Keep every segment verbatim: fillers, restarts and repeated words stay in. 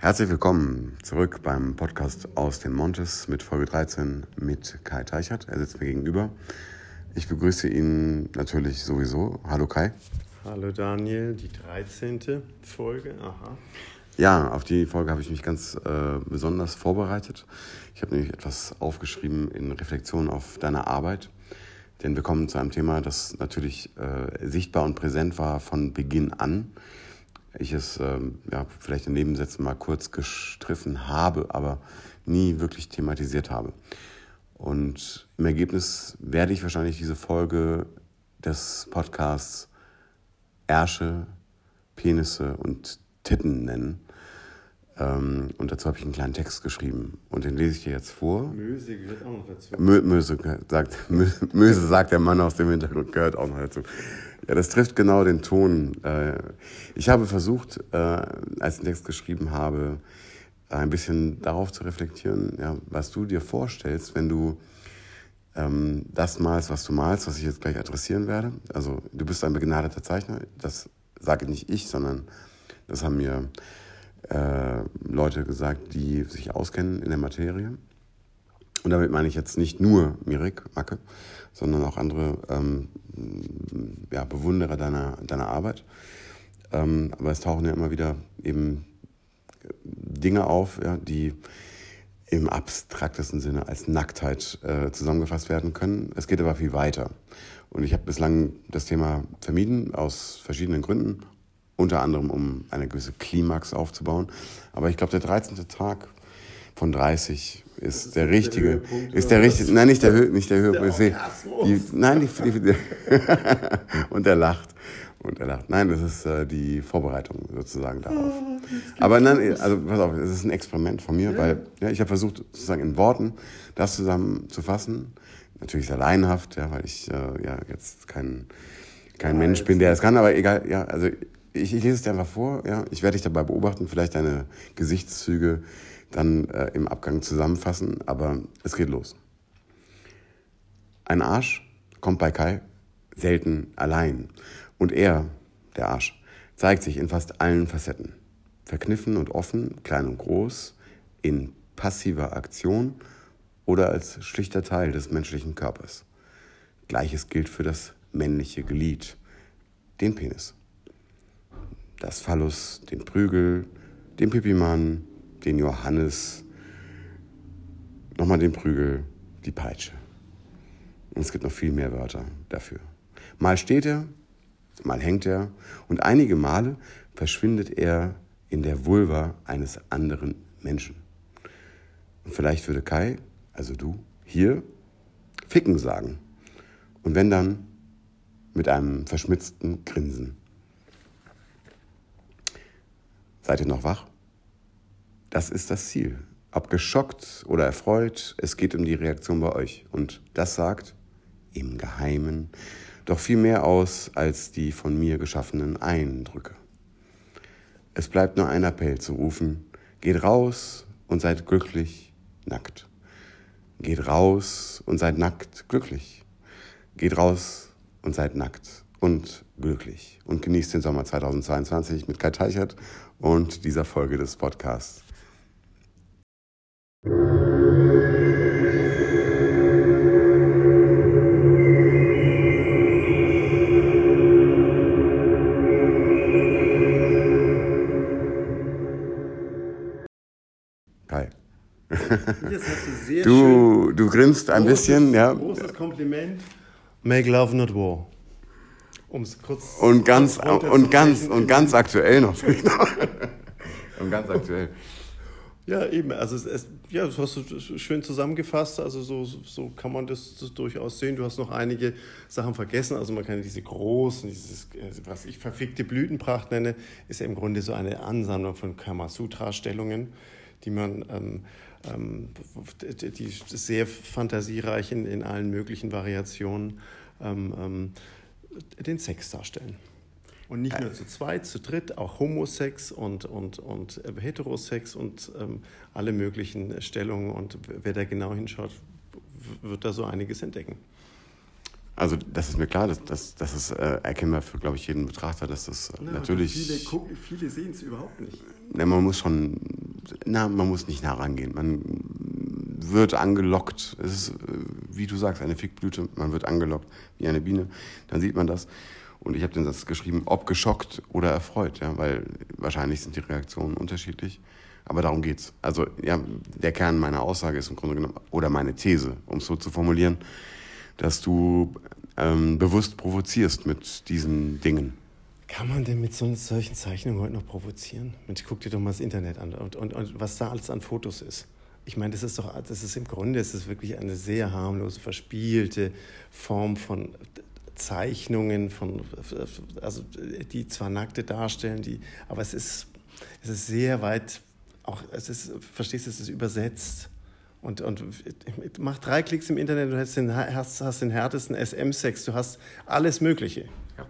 Herzlich willkommen zurück beim Podcast aus den Montes mit Folge dreizehn mit Kai Teichert. Er sitzt mir gegenüber. Ich begrüße ihn natürlich sowieso. Hallo Kai. Hallo Daniel, die dreizehnte Folge. Aha. Ja, auf die Folge habe ich mich ganz äh, besonders vorbereitet. Ich habe nämlich etwas aufgeschrieben in Reflexion auf deine Arbeit. Denn wir kommen zu einem Thema, das natürlich äh, sichtbar und präsent war von Beginn an. Ich es ähm, ja, vielleicht in Nebensätzen mal kurz gestriffen habe, aber nie wirklich thematisiert habe. Und im Ergebnis werde ich wahrscheinlich diese Folge des Podcasts Ärsche, Penisse und Titten nennen. Ähm, und dazu habe ich einen kleinen Text geschrieben und den lese ich dir jetzt vor. Möse gehört auch noch dazu. Mö, Möse, sagt, Mö, Möse, sagt der Mann aus dem Hintergrund, gehört auch noch dazu. Ja, das trifft genau den Ton. Ich habe versucht, als ich den Text geschrieben habe, ein bisschen darauf zu reflektieren, ja, was du dir vorstellst, wenn du ähm, das malst, was du malst, was ich jetzt gleich adressieren werde. Also du bist ein begnadeter Zeichner, das sage nicht ich, sondern das haben mir äh, Leute gesagt, die sich auskennen in der Materie. Und damit meine ich jetzt nicht nur Mirik, Macke, sondern auch andere ähm, ja, Bewunderer deiner, deiner Arbeit. Ähm, aber es tauchen ja immer wieder eben Dinge auf, ja, die im abstraktesten Sinne als Nacktheit äh, zusammengefasst werden können. Es geht aber viel weiter. Und ich habe bislang das Thema vermieden, aus verschiedenen Gründen. Unter anderem, um eine gewisse Klimax aufzubauen. Aber ich glaube, der dreizehnte Tag von dreißig ist, ist der richtige, der ist der richtige, nein, nicht der, Hö- nicht der Höhepunkt, der die, nein, die, die, die und er lacht, und er lacht, nein, das ist äh, die Vorbereitung sozusagen darauf. Oh, aber nein, also pass auf, es ist ein Experiment von mir, ja. weil ja, ich habe versucht sozusagen in Worten das zusammenzufassen, natürlich sehr laienhaft, ja, weil ich äh, ja jetzt kein, kein ja, Mensch bin, der es kann, aber egal, ja, also ich, ich lese es dir einfach vor, ja, ich werde dich dabei beobachten, vielleicht deine Gesichtszüge dann äh, im Abgang zusammenfassen, aber es geht los. Ein Arsch kommt bei Kai selten allein. Und er, der Arsch, zeigt sich in fast allen Facetten. Verkniffen und offen, klein und groß, in passiver Aktion oder als schlichter Teil des menschlichen Körpers. Gleiches gilt für das männliche Glied, den Penis. Das Phallus, den Prügel, den Pipimann, den Johannes, nochmal den Prügel, die Peitsche. Und es gibt noch viel mehr Wörter dafür. Mal steht er, mal hängt er und einige Male verschwindet er in der Vulva eines anderen Menschen. Und vielleicht würde Kai, also du, hier ficken sagen. Und wenn dann, mit einem verschmitzten Grinsen. Seid ihr noch wach? Das ist das Ziel. Ob geschockt oder erfreut, es geht um die Reaktion bei euch. Und das sagt im Geheimen doch viel mehr aus als die von mir geschaffenen Eindrücke. Es bleibt nur ein Appell zu rufen: Geht raus und seid glücklich, nackt. Geht raus und seid nackt, glücklich. Geht raus und seid nackt und glücklich. Und genießt den Sommer zweitausendzweiundzwanzig mit Kai Teichert und dieser Folge des Podcasts. Kai. Das hast du sehr du, schön. Du grinst ein großes, bisschen, ja. Großes Kompliment. Make love, not war. Um's kurz und ganz kurz und ganz und ganz aktuell noch. Und ganz aktuell. Ja, eben, also es, es, ja, das hast du schön zusammengefasst, also so, so kann man das, das durchaus sehen. Du hast noch einige Sachen vergessen, also man kann diese großen, dieses, was ich verfickte Blütenpracht nenne, ist ja im Grunde so eine Ansammlung von Kamasutra-Stellungen, die man ähm, ähm, die sehr fantasiereich in, in allen möglichen Variationen ähm, ähm, den Sex darstellen. Und nicht nur zu zweit, zu dritt, auch Homosex und, und, und Heterosex und ähm, alle möglichen Stellungen. Und wer da genau hinschaut, wird da so einiges entdecken. Also das ist mir klar, das, das, das ist äh, erkennbar für, glaube ich, jeden Betrachter, dass das ja, natürlich... Viele, viele sehen es überhaupt nicht. Ja, man muss schon na, man muss nicht nah rangehen. Man wird angelockt. Es ist, wie du sagst, eine Fickblüte. Man wird angelockt wie eine Biene. Dann sieht man das. Und ich habe den Satz geschrieben, ob geschockt oder erfreut. Ja, weil wahrscheinlich sind die Reaktionen unterschiedlich. Aber darum geht's. Also ja, der Kern meiner Aussage ist im Grunde genommen, oder meine These, um es so zu formulieren, dass du ähm, bewusst provozierst mit diesen Dingen. Kann man denn mit so, solchen Zeichnungen heute noch provozieren? Mensch, guck dir doch mal das Internet an und, und, und was da alles an Fotos ist. Ich meine, das ist doch, das ist im Grunde, es ist wirklich eine sehr harmlose, verspielte Form von Zeichnungen, von, also die zwar Nackte darstellen, die, aber es ist, es ist sehr weit, auch, es ist, verstehst du, es ist übersetzt. Und, und mach drei Klicks im Internet und hast den, hast, hast den härtesten S M-Sex, du hast alles Mögliche.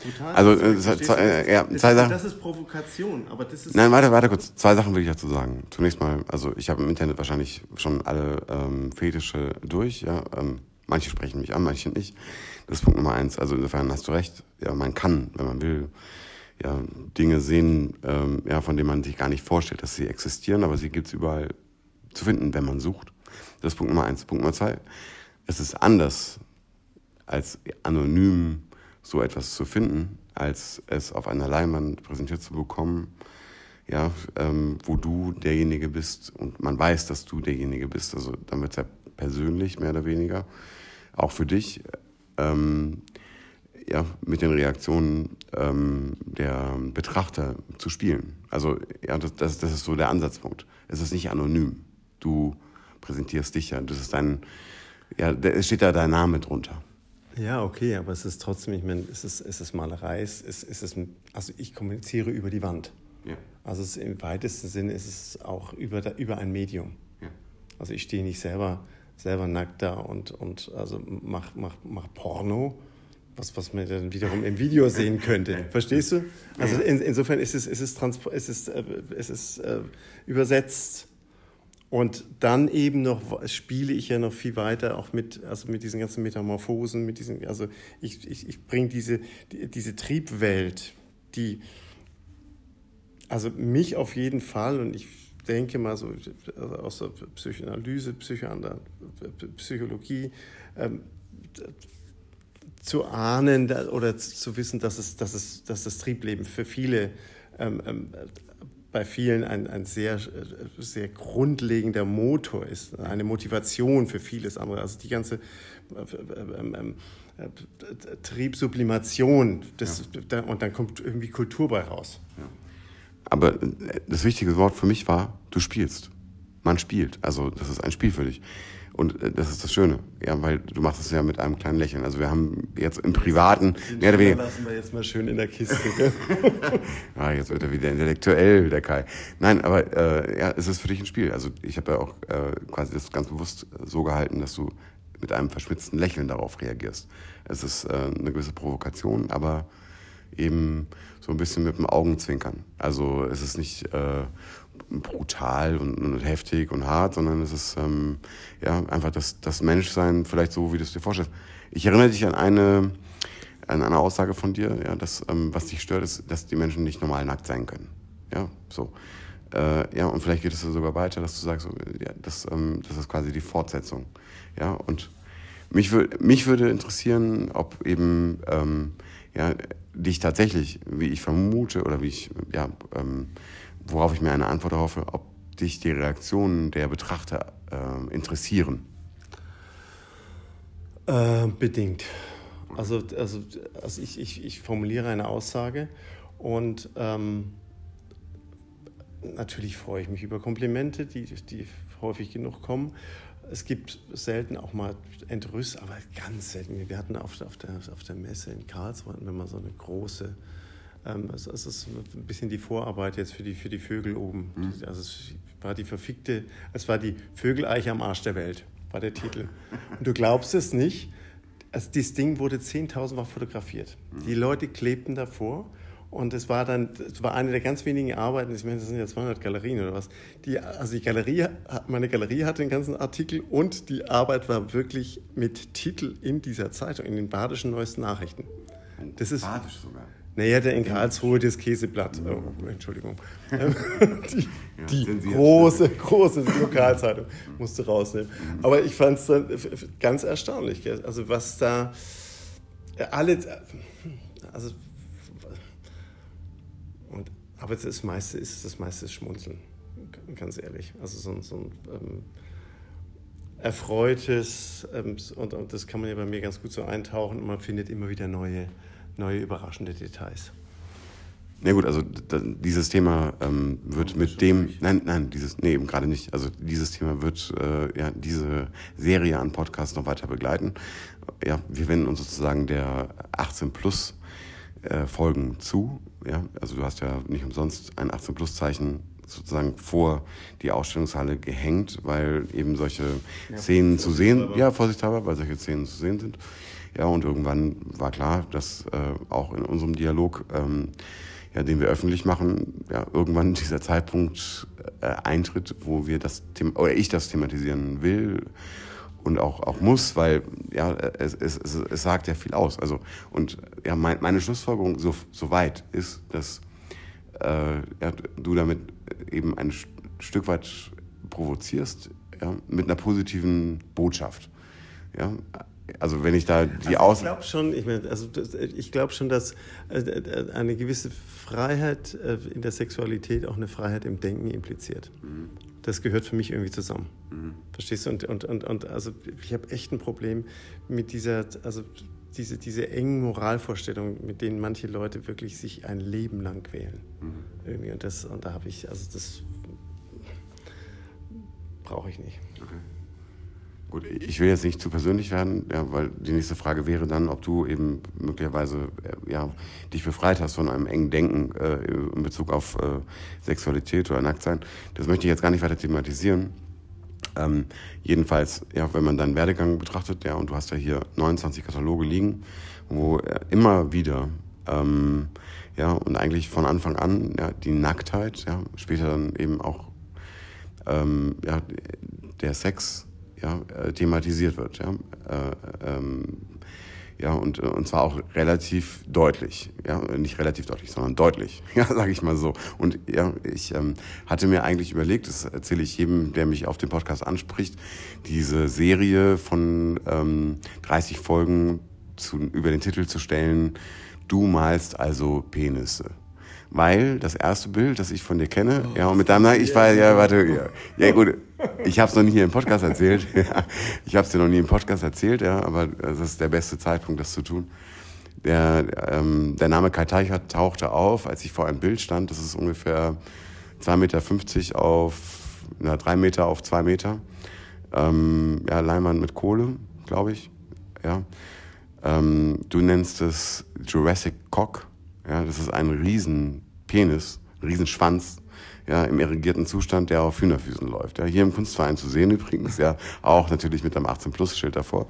Total. Also, also zwei, äh, ja, zwei das, Sachen. Das ist Provokation, aber das ist. Nein, warte, warte kurz. Zwei Sachen will ich dazu sagen. Zunächst mal, also ich habe im Internet wahrscheinlich schon alle ähm, Fetische durch. Ja, ähm, manche sprechen mich an, manche nicht. Das ist Punkt Nummer eins. Also insofern hast du recht. Ja, man kann, wenn man will, ja, Dinge sehen, ähm, ja, von denen man sich gar nicht vorstellt, dass sie existieren, aber sie gibt es überall zu finden, wenn man sucht. Das ist Punkt Nummer eins. Punkt Nummer zwei. Es ist anders als anonym so etwas zu finden, als es auf einer Leinwand präsentiert zu bekommen, ja, ähm, wo du derjenige bist und man weiß, dass du derjenige bist. Also dann wird es ja persönlich, mehr oder weniger, auch für dich, ähm, ja, mit den Reaktionen ähm, der Betrachter zu spielen. Also ja, das, das, das ist so der Ansatzpunkt. Es ist nicht anonym. Du präsentierst dich ja. Das ist dein, ja, es steht da dein Name drunter. Ja, okay, aber es ist trotzdem, ich meine, es ist, es ist Malerei, es ist, es ist, also ich kommuniziere über die Wand. Ja. Also es, im weitesten Sinne ist es auch über, über ein Medium. Ja. Also ich stehe nicht selber, selber nackt da und, und also mach, mach, mach Porno, was, was man dann wiederum im Video sehen könnte. Verstehst du? Also in, insofern ist es, es ist, trans, es ist, äh, es ist äh, übersetzt. Und dann eben noch spiele ich ja noch viel weiter auch mit, also mit diesen ganzen Metamorphosen, mit diesen, also ich, ich, ich bringe diese, die, diese Triebwelt, die, also mich auf jeden Fall, und ich denke mal so aus der Psychoanalyse, Psychologie, ähm, zu ahnen oder zu wissen, dass, es, dass, es, dass das Triebleben für viele ähm, ähm, bei vielen ein, ein sehr, sehr grundlegender Motor ist, eine Motivation für vieles andere. Also die ganze ähm, ähm, äh, Triebsublimation, das, ja. da, und dann kommt irgendwie Kultur bei raus. Ja. Aber das wichtige Wort für mich war, du spielst. Man spielt, also das ist ein Spiel für dich. Und das ist das Schöne, ja, weil du machst es ja mit einem kleinen Lächeln. Also wir haben jetzt im Privaten... Den mehr oder weniger lassen wir jetzt mal schön in der Kiste. Ja, jetzt wird er wieder intellektuell, der Kai. Nein, aber äh, ja, es ist für dich ein Spiel. Also ich habe ja auch äh, quasi das ganz bewusst so gehalten, dass du mit einem verschmitzten Lächeln darauf reagierst. Es ist äh, eine gewisse Provokation, aber eben so ein bisschen mit dem Augenzwinkern. Also es ist nicht... Äh, brutal und, und heftig und hart, sondern es ist ähm, ja, einfach das, das Menschsein, vielleicht so, wie du es dir vorstellst. Ich erinnere dich an eine, an eine Aussage von dir, ja, dass, ähm, was dich stört, ist, dass die Menschen nicht normal nackt sein können. Ja, so. Äh, ja, und vielleicht geht es sogar weiter, dass du sagst, so, ja, das, ähm, das ist quasi die Fortsetzung. Ja, und mich, wür- mich würde interessieren, ob eben ähm, ja, dich tatsächlich, wie ich vermute, oder wie ich, ja, ähm, worauf ich mir eine Antwort hoffe, ob dich die Reaktionen der Betrachter äh, interessieren. Äh, bedingt. Also, also, also ich, ich, ich formuliere eine Aussage und ähm, natürlich freue ich mich über Komplimente, die, die häufig genug kommen. Es gibt selten auch mal Entrüst, aber ganz selten. Wir hatten auf, auf, der, auf der Messe in Karlsruhe hatten wir mal so eine große... Es ist ein bisschen die Vorarbeit jetzt für die, für die Vögel oben. Mhm. Also es war die verfickte, es war die Vögeleiche am Arsch der Welt, war der Titel. Und du glaubst es nicht, also dieses Ding wurde zehntausendfach fotografiert. Mhm. Die Leute klebten davor und es war dann, es war eine der ganz wenigen Arbeiten, ich meine, das sind ja zweihundert Galerien oder was. Die, also die Galerie, meine Galerie hatte den ganzen Artikel und die Arbeit war wirklich mit Titel in dieser Zeitung, in den Badischen Neuesten Nachrichten. Das ist Badisch sogar. Na ja, der in Karlsruhe das Käseblatt, oh, Entschuldigung, die, die ja, große, große Lokalzeitung musste rausnehmen. Aber ich fand es dann ganz erstaunlich, also was da alle, also, und, aber das meiste ist das meiste ist Schmunzeln, ganz ehrlich, also so ein, so ein ähm, erfreutes, ähm, und, und das kann man ja bei mir ganz gut so eintauchen und man findet immer wieder neue neue überraschende Details. Na ja gut, also da, dieses Thema ähm, wird oh, mit dem, nicht. nein, nein, dieses, nee, eben gerade nicht. Also dieses Thema wird äh, ja diese Serie an Podcasts noch weiter begleiten. Ja, wir wenden uns sozusagen der achtzehn plus äh, Folgen zu. Ja, also du hast ja nicht umsonst ein achtzehn plus Zeichen sozusagen vor die Ausstellungshalle gehängt, weil eben solche ja, Szenen zu sehen, ja, vorsichtshalber, weil solche Szenen zu sehen sind. Ja, und irgendwann war klar, dass äh, auch in unserem Dialog, ähm, ja, den wir öffentlich machen, ja, irgendwann dieser Zeitpunkt äh, eintritt, wo wir das Thema, oder ich das thematisieren will und auch, auch muss, weil ja, es, es, es, es sagt ja viel aus. Also, und ja, mein, meine Schlussfolgerung so, so weit ist, dass äh, ja, du damit eben ein St- Stück weit provozierst, ja, mit einer positiven Botschaft. Ja. Also wenn ich da die also ich glaube schon, ich meine, also ich glaube schon, dass eine gewisse Freiheit in der Sexualität auch eine Freiheit im Denken impliziert. Mhm. Das gehört für mich irgendwie zusammen. Mhm. Verstehst du? Und, und, und, und also ich habe echt ein Problem mit dieser, also diese, diese engen Moralvorstellungen, mit denen manche Leute wirklich sich ein Leben lang quälen. Mhm. Irgendwie. Und das, und da habe ich, also das brauche ich nicht. Okay. Gut, ich will jetzt nicht zu persönlich werden, ja, weil die nächste Frage wäre dann, ob du eben möglicherweise ja, dich befreit hast von einem engen Denken äh, in Bezug auf äh, Sexualität oder Nacktsein. Das möchte ich jetzt gar nicht weiter thematisieren. Ähm, jedenfalls, ja, wenn man deinen Werdegang betrachtet, ja, und du hast ja hier neunundzwanzig Kataloge liegen, wo immer wieder, ähm, ja, und eigentlich von Anfang an, ja, die Nacktheit, ja, später dann eben auch ähm, ja, der Sex, ja, äh, thematisiert wird, ja, äh, ähm, ja, und und zwar auch relativ deutlich, ja, nicht relativ deutlich, sondern deutlich, ja, sage ich mal so. Und ja, ich ähm, hatte mir eigentlich überlegt, das erzähle ich jedem, der mich auf dem Podcast anspricht, diese Serie von ähm, dreißig Folgen zu, über den Titel zu stellen: Du malst also Penisse. Weil das erste Bild, das ich von dir kenne, oh, ja, und mit deinem Namen, ich war, ja, warte, ja, ja gut, ich habe es noch nie hier im Podcast erzählt, ja, ich habe es dir noch nie im Podcast erzählt, ja, aber das ist der beste Zeitpunkt, das zu tun. Der, ähm, der Name Kai Teichert tauchte auf, als ich vor einem Bild stand, das ist ungefähr zwei Meter fünfzig auf, na, drei Meter auf zwei Meter, ähm, ja, Leinwand mit Kohle, glaube ich, ja, ähm, du nennst es Jurassic Cock. Ja, das ist ein riesen Penis, ein riesen Schwanz, ja, im erregierten Zustand, der auf Hühnerfüßen läuft. Ja, hier im Kunstverein zu sehen übrigens, ja, auch natürlich mit einem achtzehn plus Schild davor.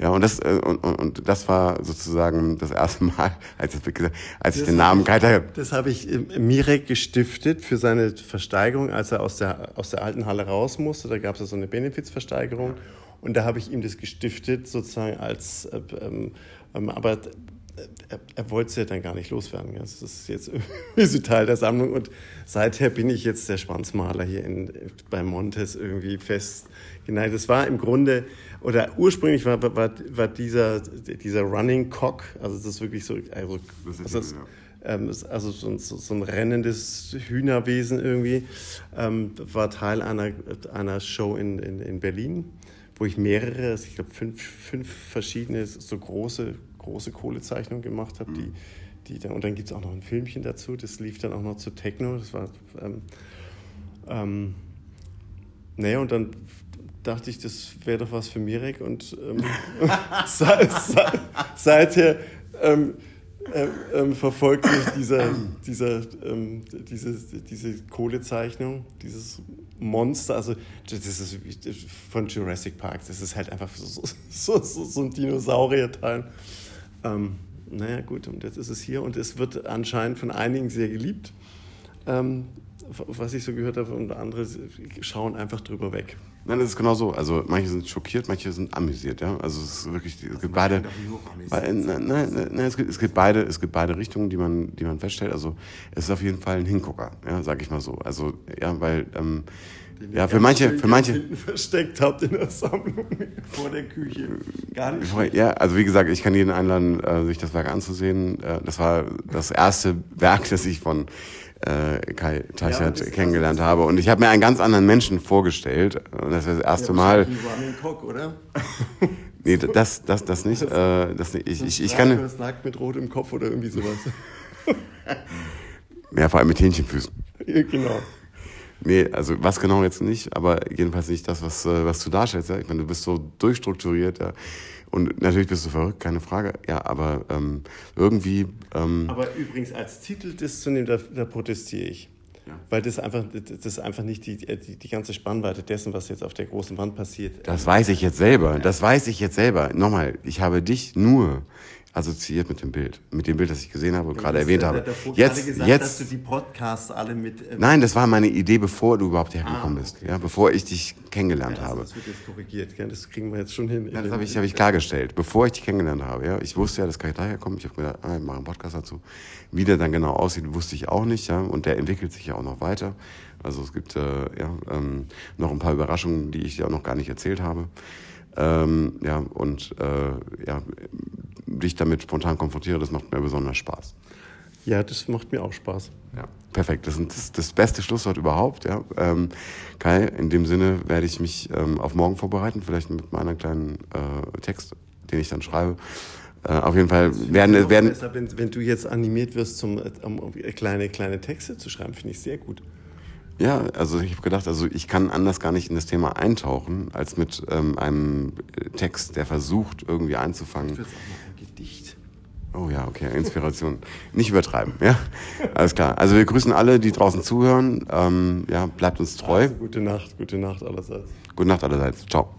Ja, und das äh, und, und, und das war sozusagen das erste Mal, als ich, als ich den Namen Kai Teichert. Das habe ich Mirek gestiftet für seine Versteigerung, als er aus der aus der alten Halle raus musste. Da gab es ja so eine Benefizversteigerung und da habe ich ihm das gestiftet sozusagen als, äh, ähm, aber Er, er wollte es ja dann gar nicht loswerden. Das ist jetzt irgendwie so Teil der Sammlung. Und seither bin ich jetzt der Schwanzmaler hier in, bei Montes irgendwie fest geneigt. Das war im Grunde, oder ursprünglich war, war, war dieser, dieser Running Cock, also das ist wirklich so, also, also, das, ähm, also so, so, so ein rennendes Hühnerwesen irgendwie, ähm, war Teil einer, einer Show in, in, in Berlin, wo ich mehrere, ich glaube fünf, fünf verschiedene, so große, große Kohlezeichnung gemacht habe, die, die dann, und dann gibt es auch noch ein Filmchen dazu, das lief dann auch noch zu Techno, das war, ähm, ähm, naja, und dann dachte ich, das wäre doch was für Mirek und ähm, seit, seit, seither ähm, ähm, ähm, verfolgt mich dieser, dieser, ähm, diese, diese Kohlezeichnung, dieses Monster, also das ist von Jurassic Park, das ist halt einfach so, so, so, so ein Dinosaurier-Teil. Ähm, naja, gut, und jetzt ist es hier und es wird anscheinend von einigen sehr geliebt. Ähm, was ich so gehört habe, und andere schauen einfach drüber weg. Nein, das ist genau so. Also manche sind schockiert, manche sind amüsiert. Ja? Also es ist wirklich, es gibt beide. Nein, nein, nein, es gibt, es gibt beide, es gibt beide Richtungen, die man, die man feststellt. Also es ist auf jeden Fall ein Hingucker, ja, sag ich mal so. Also ja, weil ähm, ja, für manche, für manche hinten versteckt habt in der Sammlung vor der Küche. Gar nicht. Ja, also wie gesagt, ich kann jeden einladen, sich das Werk anzusehen. Das war das erste Werk, das ich von äh, Kai Teichert ja, kennengelernt habe. Und ich habe mir einen ganz anderen Menschen vorgestellt. Das war das erste ja, Mal. Jurassic Cock, oder? Nee, das, das, das nicht. Das, äh, das nicht. Ich, ich, ich kann. Das nackt mit rotem Kopf oder irgendwie sowas. Ja, vor allem mit Hähnchenfüßen. Ja, genau. Nee, also was genau jetzt nicht, aber jedenfalls nicht das, was, was du darstellst. Ja? Ich meine, du bist so durchstrukturiert, ja. Und natürlich bist du verrückt, keine Frage. Ja, aber ähm, irgendwie... Ähm aber übrigens, als Titel das zu nehmen, da, da protestiere ich. Ja. Weil das einfach, das ist einfach nicht die, die, die ganze Spannweite dessen, was jetzt auf der großen Wand passiert. Das weiß ich jetzt selber, das weiß ich jetzt selber. Nochmal, ich habe dich nur... assoziiert mit dem Bild, mit dem Bild, das ich gesehen habe und ja, gerade erwähnt habe. Jetzt, gesagt, jetzt, dass du die Podcasts alle mit. Ähm Nein, das war meine Idee, bevor du überhaupt hergekommen ah, okay. bist, ja, bevor ich dich kennengelernt ja, das habe. Das wird jetzt korrigiert, ja, das kriegen wir jetzt schon hin. Ja, das habe ich, hab ich klargestellt, bevor ich dich kennengelernt habe. Ja, ich wusste ja, dass Kai daherkommt. Ich habe gedacht, ah, ich mache einen Podcast dazu. Wie der dann genau aussieht, wusste ich auch nicht, ja, und der entwickelt sich ja auch noch weiter. Also es gibt äh, ja ähm, noch ein paar Überraschungen, die ich dir auch noch gar nicht erzählt habe. Ähm, ja, und äh, ja, dich damit spontan konfrontiere, das macht mir besonders Spaß. Ja, das macht mir auch Spaß. Ja, perfekt. Das ist das beste Schlusswort überhaupt. Ja. Ähm, Kai, in dem Sinne werde ich mich ähm, auf morgen vorbereiten, vielleicht mit meiner kleinen äh, Text, den ich dann schreibe. Äh, auf jeden Fall werden... es werden besser, wenn, wenn du jetzt animiert wirst, zum, um kleine, kleine Texte zu schreiben, finde ich sehr gut. Ja, also ich habe gedacht, also ich kann anders gar nicht in das Thema eintauchen, als mit ähm, einem Text, der versucht, irgendwie einzufangen. Ich würde auch mal ein Gedicht. Oh ja, okay, Inspiration. Nicht übertreiben, ja? Alles klar. Also wir grüßen alle, die draußen zuhören. Ähm, ja, bleibt uns treu. Also, gute Nacht, gute Nacht allerseits. Gute Nacht allerseits. Ciao.